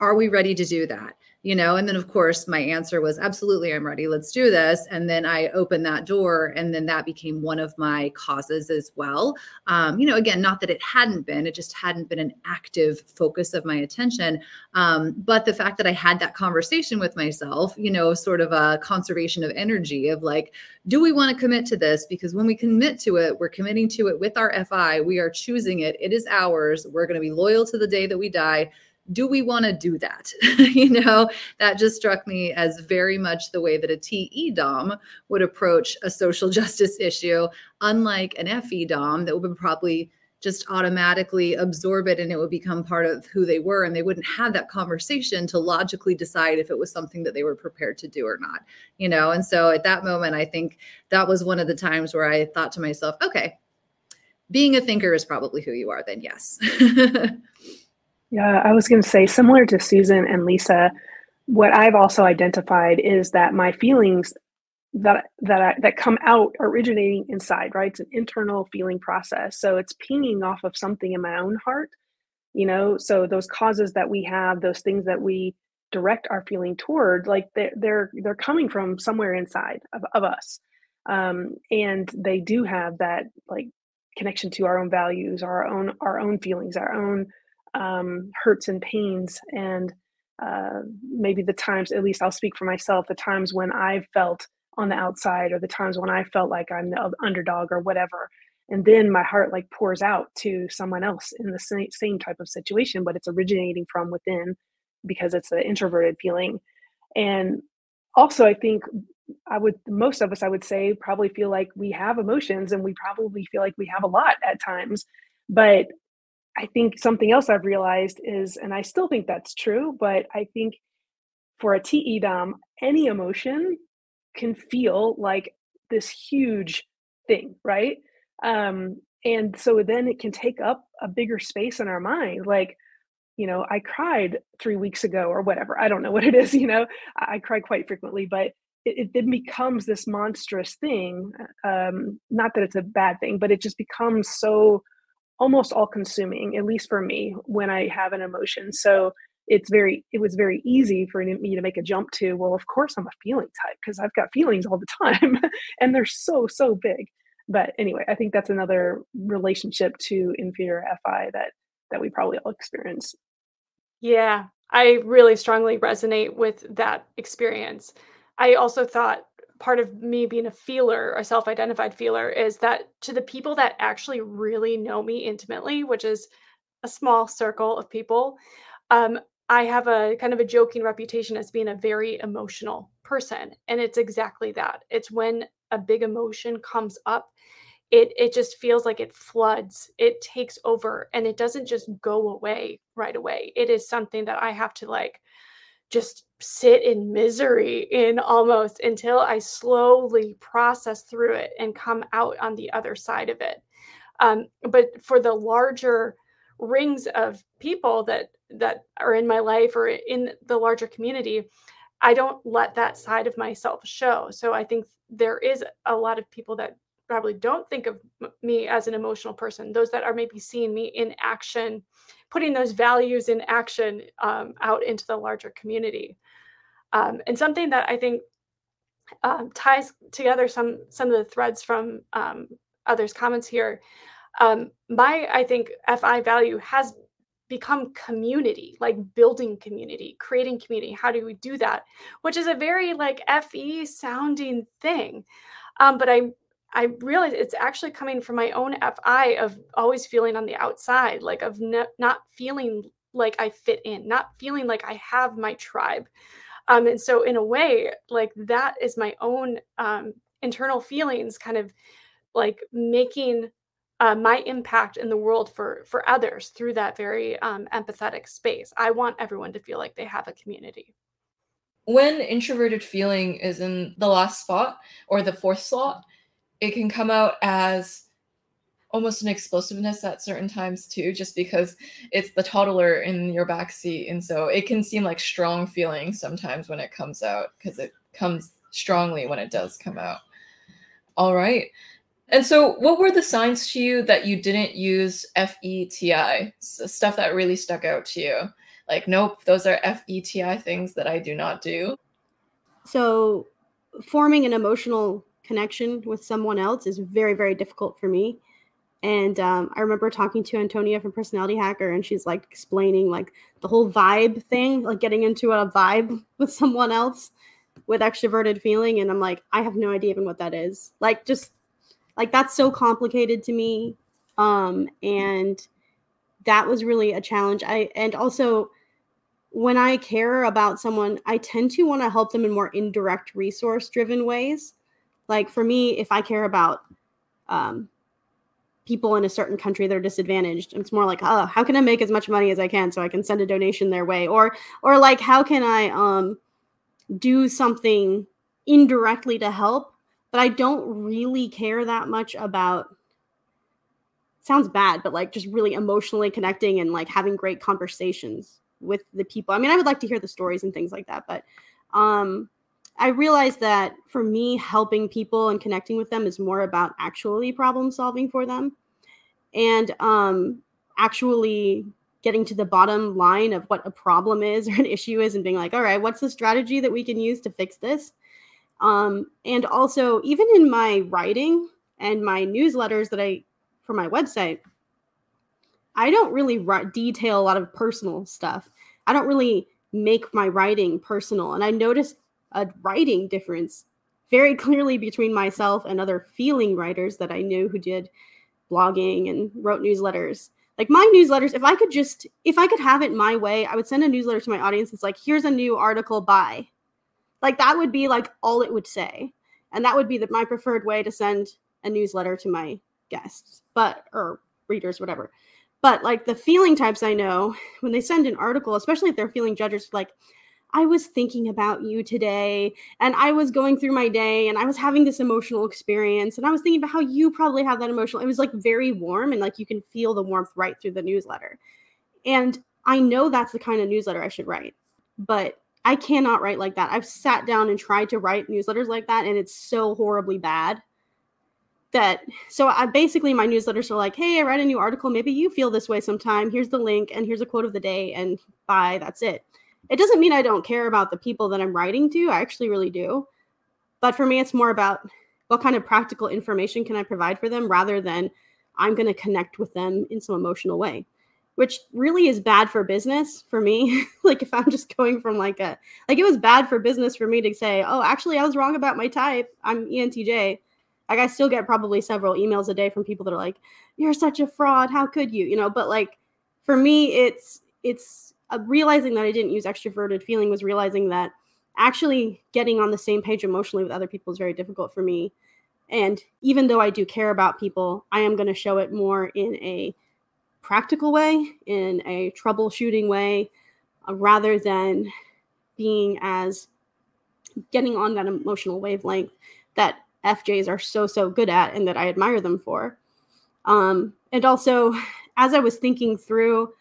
Are we ready to do that? You know, and then of course my answer was absolutely, I'm ready. Let's do this. And then I opened that door, and then that became one of my causes as well. You know, again, not that it hadn't been, it just hadn't been an active focus of my attention. But the fact that I had that conversation with myself, you know, sort of a conservation of energy of like, do we want to commit to this? Because when we commit to it, we're committing to it with our FI, we are choosing it. It is ours. We're going to be loyal to the day that we die. Do we want to do that? You know, that just struck me as very much the way that a TE Dom would approach a social justice issue, unlike an FE Dom that would probably just automatically absorb it and it would become part of who they were. And they wouldn't have that conversation to logically decide if it was something that they were prepared to do or not, you know? And so at that moment, I think that was one of the times where I thought to myself, okay, being a thinker is probably who you are then. Yes. Yeah, I was going to say, similar to Susan and Lisa, what I've also identified is that my feelings that come out are originating inside, right? It's an internal feeling process. So it's pinging off of something in my own heart, you know? So those causes that we have, those things that we direct our feeling toward, like they're coming from somewhere inside of us. And they do have that like connection to our own values, our own feelings, our own hurts and pains, and maybe the times, at least I'll speak for myself, the times when I felt on the outside, or the times when I felt like I'm the underdog or whatever. And then my heart like pours out to someone else in the same type of situation, but it's originating from within because it's an introverted feeling. And also I think most of us, I would say, probably feel like we have emotions, and we probably feel like we have a lot at times, but I think something else I've realized is, and I still think that's true, but I think for a TE Dom, any emotion can feel like this huge thing, right? And so then it can take up a bigger space in our mind. Like, you know, I cried 3 weeks ago or whatever. I don't know what it is, you know, I cry quite frequently, but it then becomes this monstrous thing. Not that it's a bad thing, but it just becomes so almost all consuming, at least for me, when I have an emotion. So it was very easy for me to make a jump to, well, of course I'm a feeling type because I've got feelings all the time and they're so big. But anyway, I think that's another relationship to inferior FI that we probably all experience. Yeah, I really strongly resonate with that experience. I also thought part of me being a feeler, a self-identified feeler, is that to the people that actually really know me intimately, which is a small circle of people, I have a kind of a joking reputation as being a very emotional person. And it's exactly that. It's when a big emotion comes up, it just feels like it floods, it takes over, and it doesn't just go away right away. It is something that I have to like just sit in misery in almost until I slowly process through it and come out on the other side of it. But for the larger rings of people that are in my life or in the larger community, I don't let that side of myself show. So I think there is a lot of people that probably don't think of me as an emotional person. Those that are maybe seeing me in action, putting those values in action out into the larger community. And something that I think ties together some of the threads from others' comments here, I think FI value has become community, like building community, creating community. How do we do that? Which is a very like FE sounding thing. But I realized it's actually coming from my own FI of always feeling on the outside, like of not feeling like I fit in, not feeling like I have my tribe. And so in a way, like that is my own internal feelings kind of like making my impact in the world for others through that very empathetic space. I want everyone to feel like they have a community. When introverted feeling is in the last spot or the fourth slot, it can come out as almost an explosiveness at certain times too, just because it's the toddler in your backseat. And so it can seem like strong feeling sometimes when it comes out, because it comes strongly when it does come out. All right. And so what were the signs to you that you didn't use FETI, stuff that really stuck out to you? Like, nope, those are FETI things that I do not do. So forming an emotional connection with someone else is very, very difficult for me. And I remember talking to Antonia from Personality Hacker, and she's like explaining like the whole vibe thing, like getting into a vibe with someone else with extroverted feeling. And I'm like, I have no idea even what that is. Like, just like, that's so complicated to me. And that was really a challenge. And also when I care about someone, I tend to want to help them in more indirect, resource driven ways. Like for me, if I care about, people in a certain country that are disadvantaged, it's more like, oh, how can I make as much money as I can so I can send a donation their way? Or like, how can I do something indirectly to help? But I don't really care that much about, sounds bad, but like just really emotionally connecting and like having great conversations with the people. I mean, I would like to hear the stories and things like that, but I realized that for me, helping people and connecting with them is more about actually problem solving for them and actually getting to the bottom line of what a problem is or an issue is and being like, all right, what's the strategy that we can use to fix this? And also, even in my writing and my newsletters for my website, I don't really detail a lot of personal stuff. I don't really make my writing personal. And I noticed a writing difference very clearly between myself and other feeling writers that I knew who did blogging and wrote newsletters. Like my newsletters, if I could have it my way, I would send a newsletter to my audience. It's like, here's a new article by, like, that would be like all it would say. And that would be my preferred way to send a newsletter to my guests, or readers, whatever. But like the feeling types I know, when they send an article, especially if they're feeling judgers, like, I was thinking about you today, and I was going through my day, and I was having this emotional experience, and I was thinking about how you probably have that emotional. It was like very warm, and like you can feel the warmth right through the newsletter. And I know that's the kind of newsletter I should write, but I cannot write like that. I've sat down and tried to write newsletters like that, and it's so horribly bad. So my newsletters are like, hey, I read a new article. Maybe you feel this way sometime. Here's the link, and here's a quote of the day, and bye, that's it. It doesn't mean I don't care about the people that I'm writing to. I actually really do. But for me, it's more about what kind of practical information can I provide for them rather than I'm going to connect with them in some emotional way, which really is bad for business for me. Like if I'm just going from it was bad for business for me to say, oh, actually I was wrong about my type. I'm ENTJ. Like I still get probably several emails a day from people that are like, you're such a fraud. How could you? You know, but like for me, it's realizing that I didn't use extroverted feeling was realizing that actually getting on the same page emotionally with other people is very difficult for me. And even though I do care about people, I am going to show it more in a practical way, in a troubleshooting way, rather than being as getting on that emotional wavelength that FJs are so, so good at and that I admire them for. And also, as I was thinking through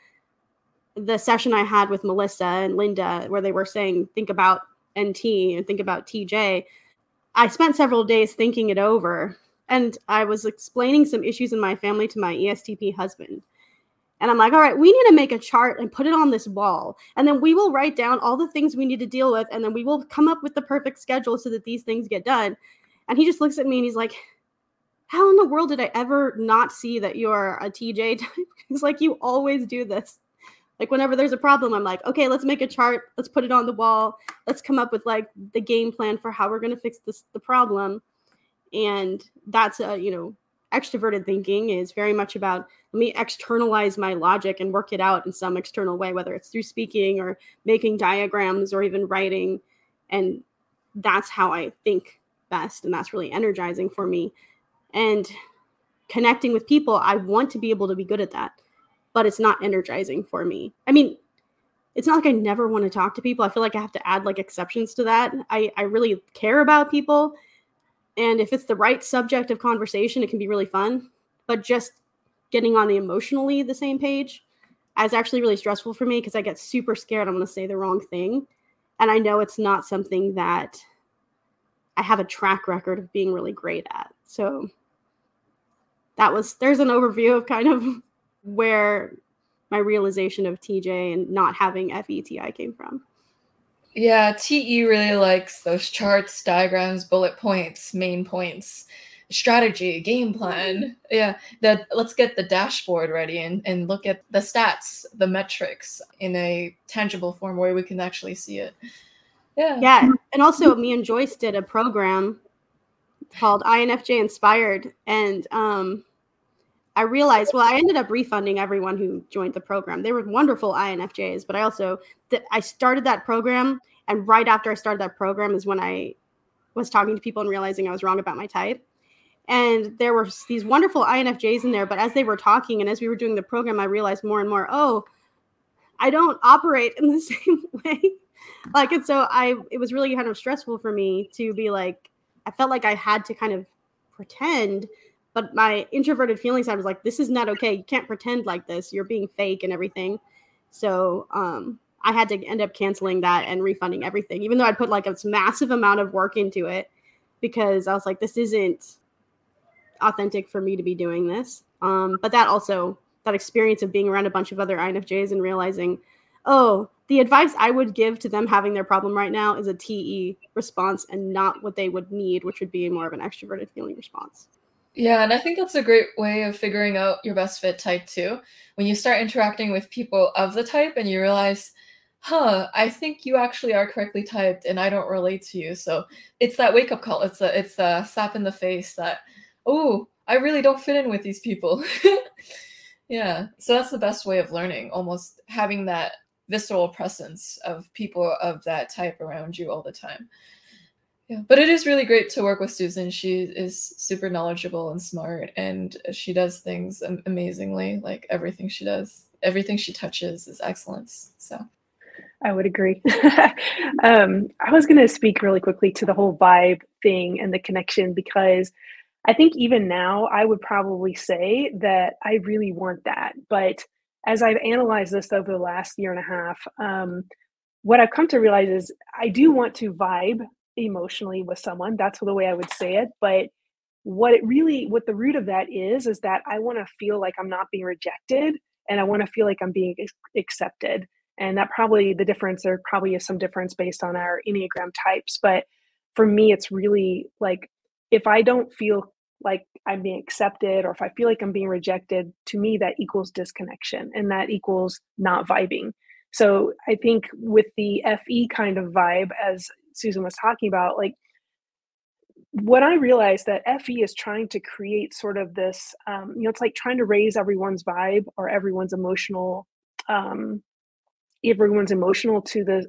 the session I had with Melissa and Linda, where they were saying, think about NT and think about TJ, I spent several days thinking it over. And I was explaining some issues in my family to my ESTP husband. And I'm like, all right, we need to make a chart and put it on this wall. And then we will write down all the things we need to deal with. And then we will come up with the perfect schedule so that these things get done. And he just looks at me and he's like, how in the world did I ever not see that you're a TJ type? He's like, you always do this. Like whenever there's a problem, I'm like, okay, let's make a chart. Let's put it on the wall. Let's come up with like the game plan for how we're going to fix the problem. And that's, extroverted thinking is very much about, let me externalize my logic and work it out in some external way, whether it's through speaking or making diagrams or even writing. And that's how I think best. And that's really energizing for me. And connecting with people, I want to be able to be good at that, but it's not energizing for me. I mean, it's not like I never want to talk to people. I feel like I have to add like exceptions to that. I really care about people. And if it's the right subject of conversation, it can be really fun. But just getting on the emotionally the same page is actually really stressful for me because I get super scared I'm going to say the wrong thing. And I know it's not something that I have a track record of being really great at. So there's an overview of kind of where my realization of TJ and not having FETI came from. Yeah, TE really likes those charts, diagrams, bullet points, main points, strategy, game plan. Yeah, let's get the dashboard ready and look at the stats, the metrics in a tangible form where we can actually see it. Yeah. Yeah, and also me and Joyce did a program called INFJ Inspired, and I realized, well, I ended up refunding everyone who joined the program. They were wonderful INFJs, but I also, I started that program, and right after I started that program is when I was talking to people and realizing I was wrong about my type. And there were these wonderful INFJs in there, but as they were talking and as we were doing the program, I realized more and more, oh, I don't operate in the same way. Like, and so it was really kind of stressful for me to be like, I felt like I had to kind of pretend. But my introverted feeling side was like, this is not okay. You can't pretend like this. You're being fake and everything. So I had to end up canceling that and refunding everything, even though I'd put like a massive amount of work into it because I was like, this isn't authentic for me to be doing this. But that experience of being around a bunch of other INFJs and realizing, oh, the advice I would give to them having their problem right now is a TE response and not what they would need, which would be more of an extroverted feeling response. Yeah, and I think that's a great way of figuring out your best fit type too. When you start interacting with people of the type and you realize, I think you actually are correctly typed and I don't relate to you. So it's that wake up call. It's a slap in the face that, oh, I really don't fit in with these people. Yeah, so that's the best way of learning, almost having that visceral presence of people of that type around you all the time. Yeah, but it is really great to work with Susan. She is super knowledgeable and smart, and she does things amazingly. Like everything she does, everything she touches is excellence. So I would agree. I was going to speak really quickly to the whole vibe thing and the connection, because I think even now I would probably say that I really want that. But as I've analyzed this over the last year and a half, what I've come to realize is I do want to vibe emotionally with someone. That's the way I would say it. But what the root of that is that I want to feel like I'm not being rejected, and I want to feel like I'm being accepted. And that probably the difference, there probably is some difference based on our Enneagram types. But for me, it's really like, if I don't feel like I'm being accepted, or if I feel like I'm being rejected, to me, that equals disconnection, and that equals not vibing. So I think with the FE kind of vibe, as Susan was talking about, like what I realized that FE is trying to create sort of this, it's like trying to raise everyone's vibe or everyone's emotions to this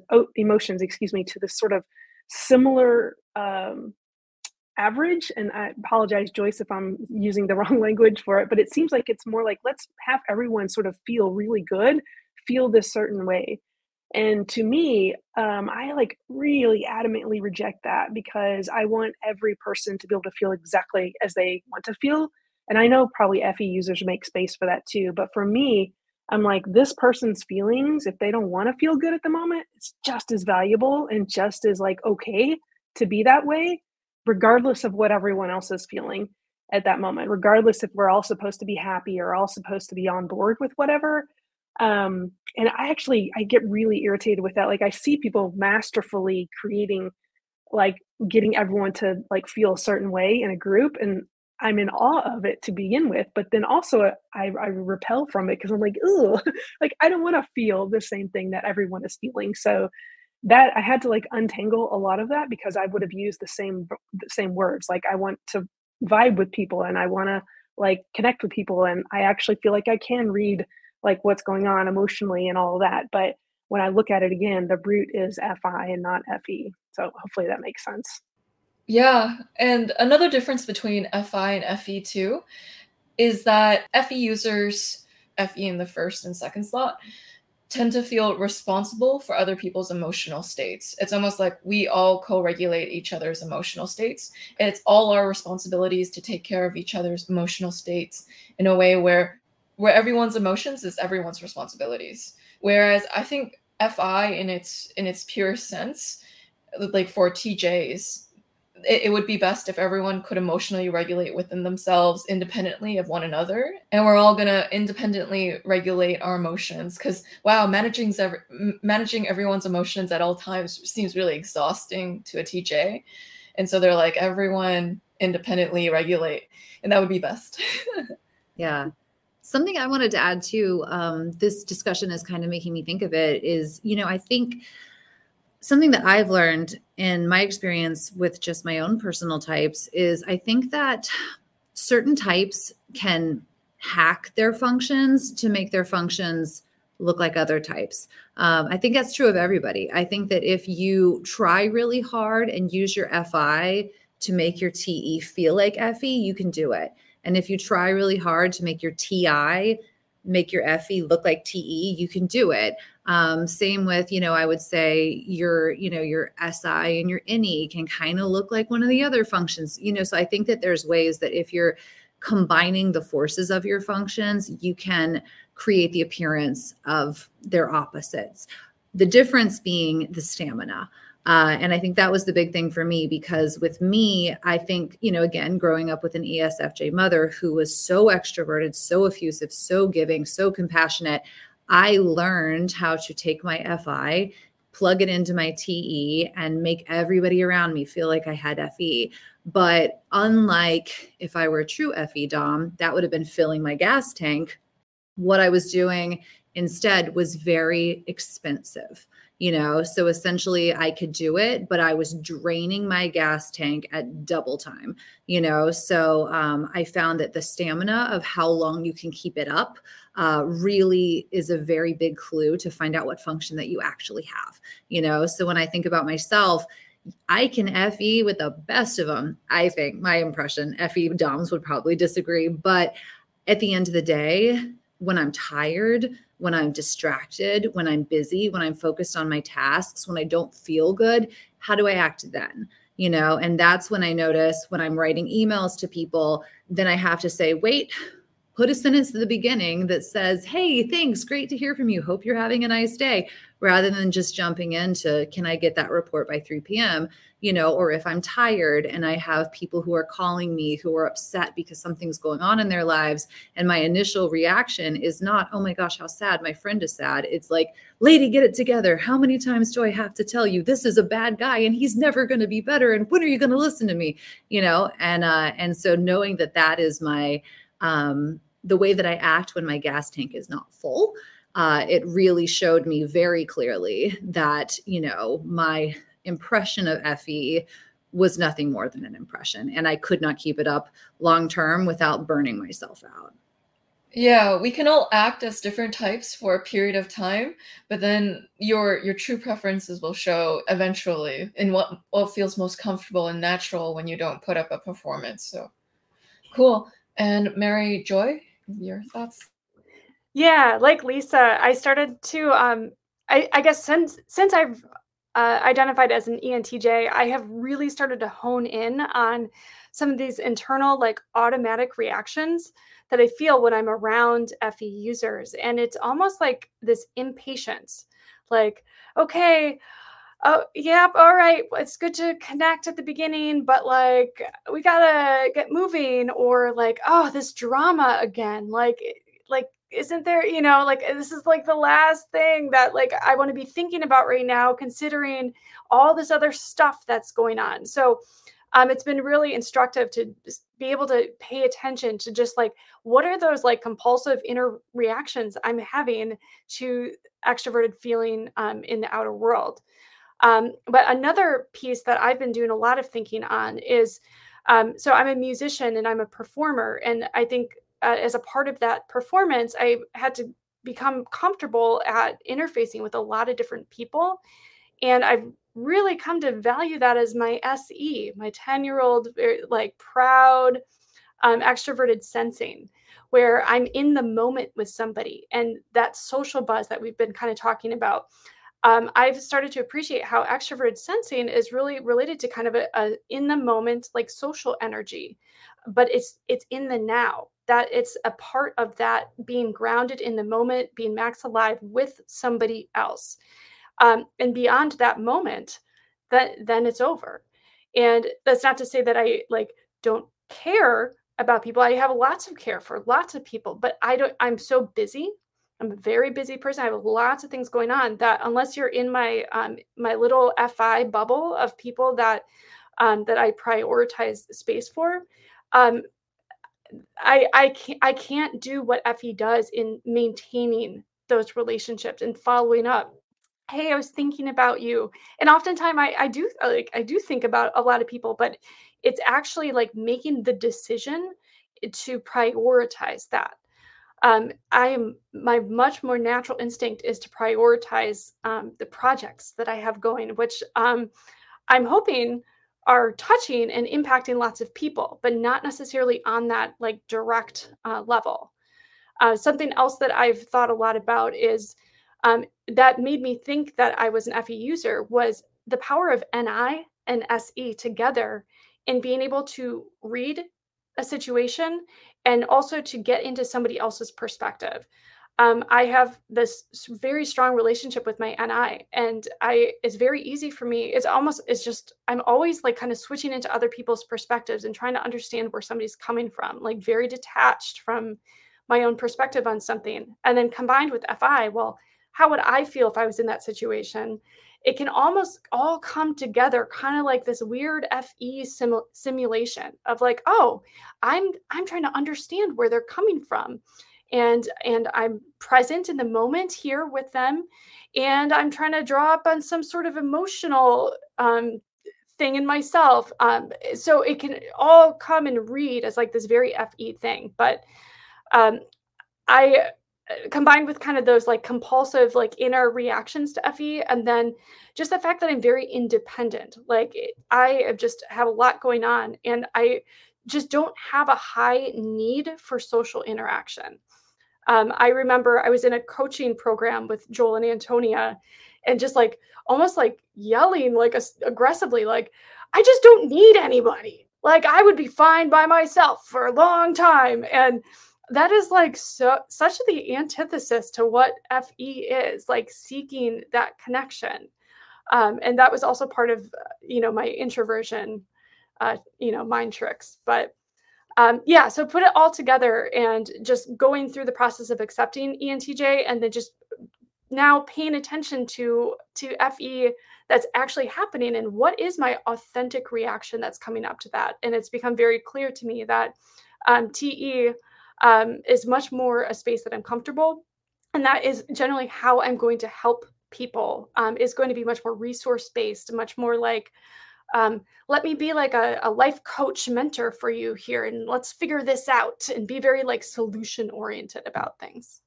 sort of similar average. And I apologize, Joyce, if I'm using the wrong language for it, but it seems like it's more like, let's have everyone sort of feel really good, feel this certain way. And to me, I like really adamantly reject that, because I want every person to be able to feel exactly as they want to feel. And I know probably FE users make space for that too. But for me, I'm like, this person's feelings, if they don't want to feel good at the moment, it's just as valuable and just as like, okay to be that way, regardless of what everyone else is feeling at that moment, regardless if we're all supposed to be happy or all supposed to be on board with whatever. And I get really irritated with that. Like I see people masterfully creating, like getting everyone to like feel a certain way in a group, and I'm in awe of it to begin with, but then also I repel from it, 'cause I'm like, ooh, like I don't want to feel the same thing that everyone is feeling. So that I had to like untangle a lot of that, because I would have used the same words. Like I want to vibe with people and I want to like connect with people. And I actually feel like I can read like what's going on emotionally and all that. But when I look at it again, the root is FI and not FE. So hopefully that makes sense. Yeah. And another difference between FI and FE too is that FE users, FE in the first and second slot, tend to feel responsible for other people's emotional states. It's almost like we all co-regulate each other's emotional states. It's all our responsibilities to take care of each other's emotional states in a way where everyone's emotions is everyone's responsibilities. Whereas I think FI in its pure sense, like for TJs, it would be best if everyone could emotionally regulate within themselves independently of one another. And we're all going to independently regulate our emotions because, wow, managing everyone's emotions at all times seems really exhausting to a TJ. And so they're like, everyone independently regulate. And that would be best. Yeah. Something I wanted to add to this discussion is kind of making me think of it is, you know, I think something that I've learned in my experience with just my own personal types is I think that certain types can hack their functions to make their functions look like other types. I think that's true of everybody. I think that if you try really hard and use your FI to make your TE feel like FE, you can do it. And if you try really hard to make your TI make your FE look like TE, you can do it. Same with, you know, I would say your SI and your NE can kind of look like one of the other functions, you know, so I think that there's ways that if you're combining the forces of your functions, you can create the appearance of their opposites. The difference being the stamina. And I think that was the big thing for me, because with me, I think, you know, again, growing up with an ESFJ mother who was so extroverted, so effusive, so giving, so compassionate, I learned how to take my FI, plug it into my TE, and make everybody around me feel like I had FE. But unlike if I were a true FE Dom, that would have been filling my gas tank. What I was doing instead was very expensive. You know, so essentially I could do it, but I was draining my gas tank at double time, you know, so I found that the stamina of how long you can keep it up really is a very big clue to find out what function that you actually have, you know, so when I think about myself, I can FE with the best of them. I think my impression, FE Doms would probably disagree, but at the end of the day, when I'm tired, when I'm distracted, when I'm busy, when I'm focused on my tasks, when I don't feel good, how do I act then? You know, and that's when I notice when I'm writing emails to people, then I have to say, wait, put a sentence at the beginning that says, hey, thanks, great to hear from you. Hope you're having a nice day, rather than just jumping into, can I get that report by 3 p.m.? You know, or if I'm tired and I have people who are calling me who are upset because something's going on in their lives. And my initial reaction is not, oh my gosh, how sad, my friend is sad. It's like, lady, get it together. How many times do I have to tell you this is a bad guy and he's never going to be better? And when are you going to listen to me? You know, and so knowing that that is my, the way that I act when my gas tank is not full, it really showed me very clearly that, you know, my impression of FE was nothing more than an impression. And I could not keep it up long term without burning myself out. Yeah, we can all act as different types for a period of time, but then your true preferences will show eventually in what feels most comfortable and natural when you don't put up a performance. So cool. And Mary Joy, your thoughts? Yeah, like Lisa, I started to, I guess since I've identified as an ENTJ, I have really started to hone in on some of these internal, like, automatic reactions that I feel when I'm around FE users. And it's almost like this impatience, like, okay, oh, yep. All right. It's good to connect at the beginning, but like, we gotta get moving, or like, oh, this drama again. Like, isn't there, you know, like, this is like the last thing that like, I want to be thinking about right now, considering all this other stuff that's going on. So it's been really instructive to be able to pay attention to just like, what are those like compulsive inner reactions I'm having to extroverted feeling in the outer world. But another piece that I've been doing a lot of thinking on is, so I'm a musician and I'm a performer. And I think as a part of that performance, I had to become comfortable at interfacing with a lot of different people. And I've really come to value that as my SE, my 10-year-old, like proud, extroverted sensing, where I'm in the moment with somebody. And that social buzz that we've been kind of talking about, I've started to appreciate how extroverted sensing is really related to kind of a in the moment, like social energy, but it's in the now, that it's a part of that being grounded in the moment, being max alive with somebody else. And beyond that moment, then it's over. And that's not to say that I like don't care about people. I have lots of care for lots of people, but I'm so busy. I'm a very busy person. I have lots of things going on that unless you're in my my little FI bubble of people that that I prioritize space for, I can't do what FE does in maintaining those relationships and following up. Hey, I was thinking about you. And oftentimes I do think about a lot of people, but it's actually like making the decision to prioritize that. My much more natural instinct is to prioritize the projects that I have going, which I'm hoping are touching and impacting lots of people, but not necessarily on that like direct level. Something else that I've thought a lot about is that made me think that I was an FE user was the power of NI and SE together in being able to read a situation and also to get into somebody else's perspective. I have this very strong relationship with my NI, and it's very easy for me. It's just, I'm always like kind of switching into other people's perspectives and trying to understand where somebody's coming from, like very detached from my own perspective on something. And then combined with FI, well, how would I feel if I was in that situation? It can almost all come together kind of like this weird FE simulation of like, oh, I'm trying to understand where they're coming from. And I'm present in the moment here with them. And I'm trying to draw up on some sort of emotional thing in myself. So it can all come and read as like this very FE thing. But I combined with kind of those like compulsive, like inner reactions to FE. And then just the fact that I'm very independent, like I just have a lot going on and I just don't have a high need for social interaction. I remember I was in a coaching program with Joel and Antonia and just like, almost like yelling, like aggressively, like, I just don't need anybody. Like I would be fine by myself for a long time. And that is like such the antithesis to what FE is, like seeking that connection. And that was also part of, my introversion, mind tricks. But so put it all together and just going through the process of accepting ENTJ and then just now paying attention to FE that's actually happening and what is my authentic reaction that's coming up to that. And it's become very clear to me that TE is much more a space that I'm comfortable. And that is generally how I'm going to help people, is going to be much more resource-based, much more like, let me be like a life coach mentor for you here, and let's figure this out and be very like solution-oriented about things.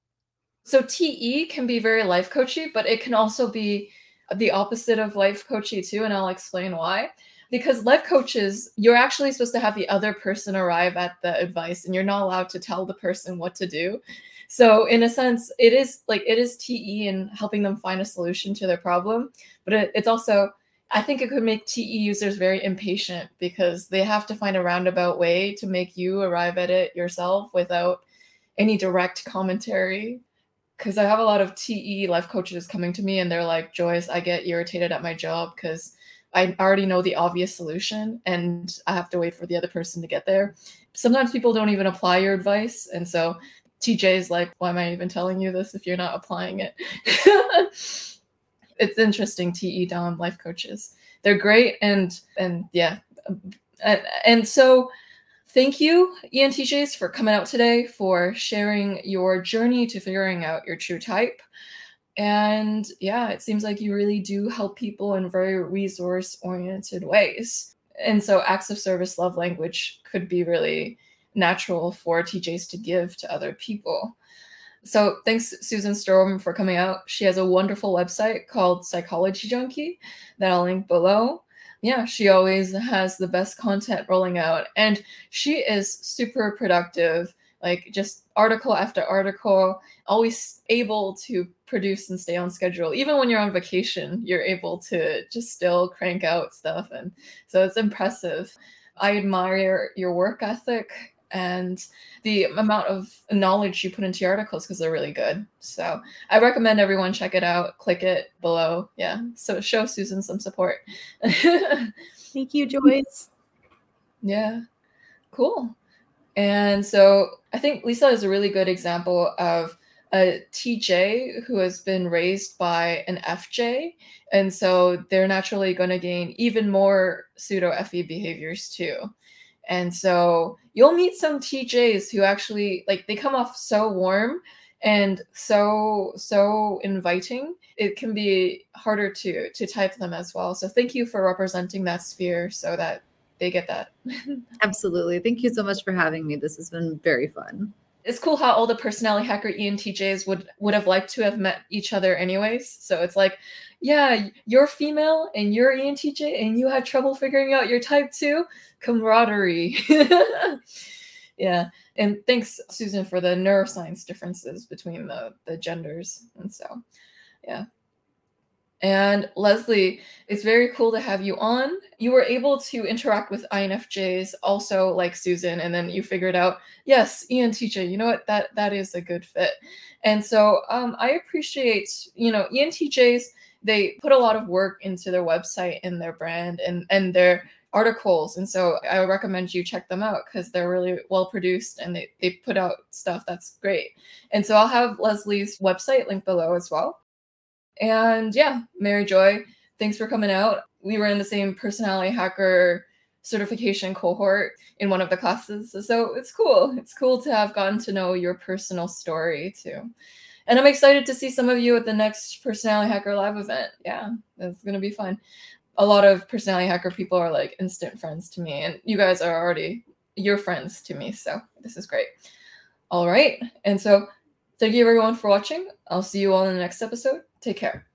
So TE can be very life coachy, but it can also be the opposite of life coachy too. And I'll explain why. Because life coaches, you're actually supposed to have the other person arrive at the advice and you're not allowed to tell the person what to do. So in a sense, it is TE in helping them find a solution to their problem. But it's also, I think it could make TE users very impatient because they have to find a roundabout way to make you arrive at it yourself without any direct commentary. Because I have a lot of TE life coaches coming to me and they're like, Joyce, I get irritated at my job because I already know the obvious solution and I have to wait for the other person to get there. Sometimes people don't even apply your advice. And so TJ is like, why am I even telling you this if you're not applying it? It's interesting, TE Dom life coaches. They're great. And yeah. And so thank you, ENTJs, for coming out today, for sharing your journey to figuring out your true type. And yeah, it seems like you really do help people in very resource-oriented ways. And so acts of service love language could be really natural for TJs to give to other people. So thanks, Susan Storm, for coming out. She has a wonderful website called Psychology Junkie that I'll link below. Yeah, she always has the best content rolling out. And she is super productive like just article after article, always able to produce and stay on schedule. Even when you're on vacation, you're able to just still crank out stuff. And so it's impressive. I admire your work ethic and the amount of knowledge you put into your articles because they're really good. So I recommend everyone check it out. Click it below. Yeah. So show Susan some support. Thank you, Joyce. Yeah. Cool. And so I think Lisa is a really good example of a TJ who has been raised by an FJ. And so they're naturally going to gain even more pseudo-FE behaviors too. And so you'll meet some TJs who actually, like, they come off so warm and so inviting. It can be harder to type them as well. So thank you for representing that sphere so that they get that. Absolutely. Thank you so much for having me. This has been very fun. It's cool how all the personality hacker ENTJs would have liked to have met each other anyways. So it's like, yeah, you're female and you're ENTJ and you had trouble figuring out your type too. Camaraderie. Yeah. And thanks, Susan, for the neuroscience differences between the genders. And so, yeah. And Leslie, it's very cool to have you on. You were able to interact with INFJs also like Susan, and then you figured out, yes, ENTJ, you know what, that is a good fit. And so I appreciate, ENTJs, they put a lot of work into their website and their brand and their articles. And so I would recommend you check them out because they're really well produced and they put out stuff that's great. And so I'll have Leslie's website linked below as well. And yeah, Mary Joy, thanks for coming out. We were in the same personality hacker certification cohort in one of the classes. So it's cool. It's cool to have gotten to know your personal story too. And I'm excited to see some of you at the next Personality Hacker Live event. Yeah, that's going to be fun. A lot of personality hacker people are like instant friends to me, and you guys are already your friends to me. So this is great. All right. And so thank you everyone for watching. I'll see you all in the next episode. Take care.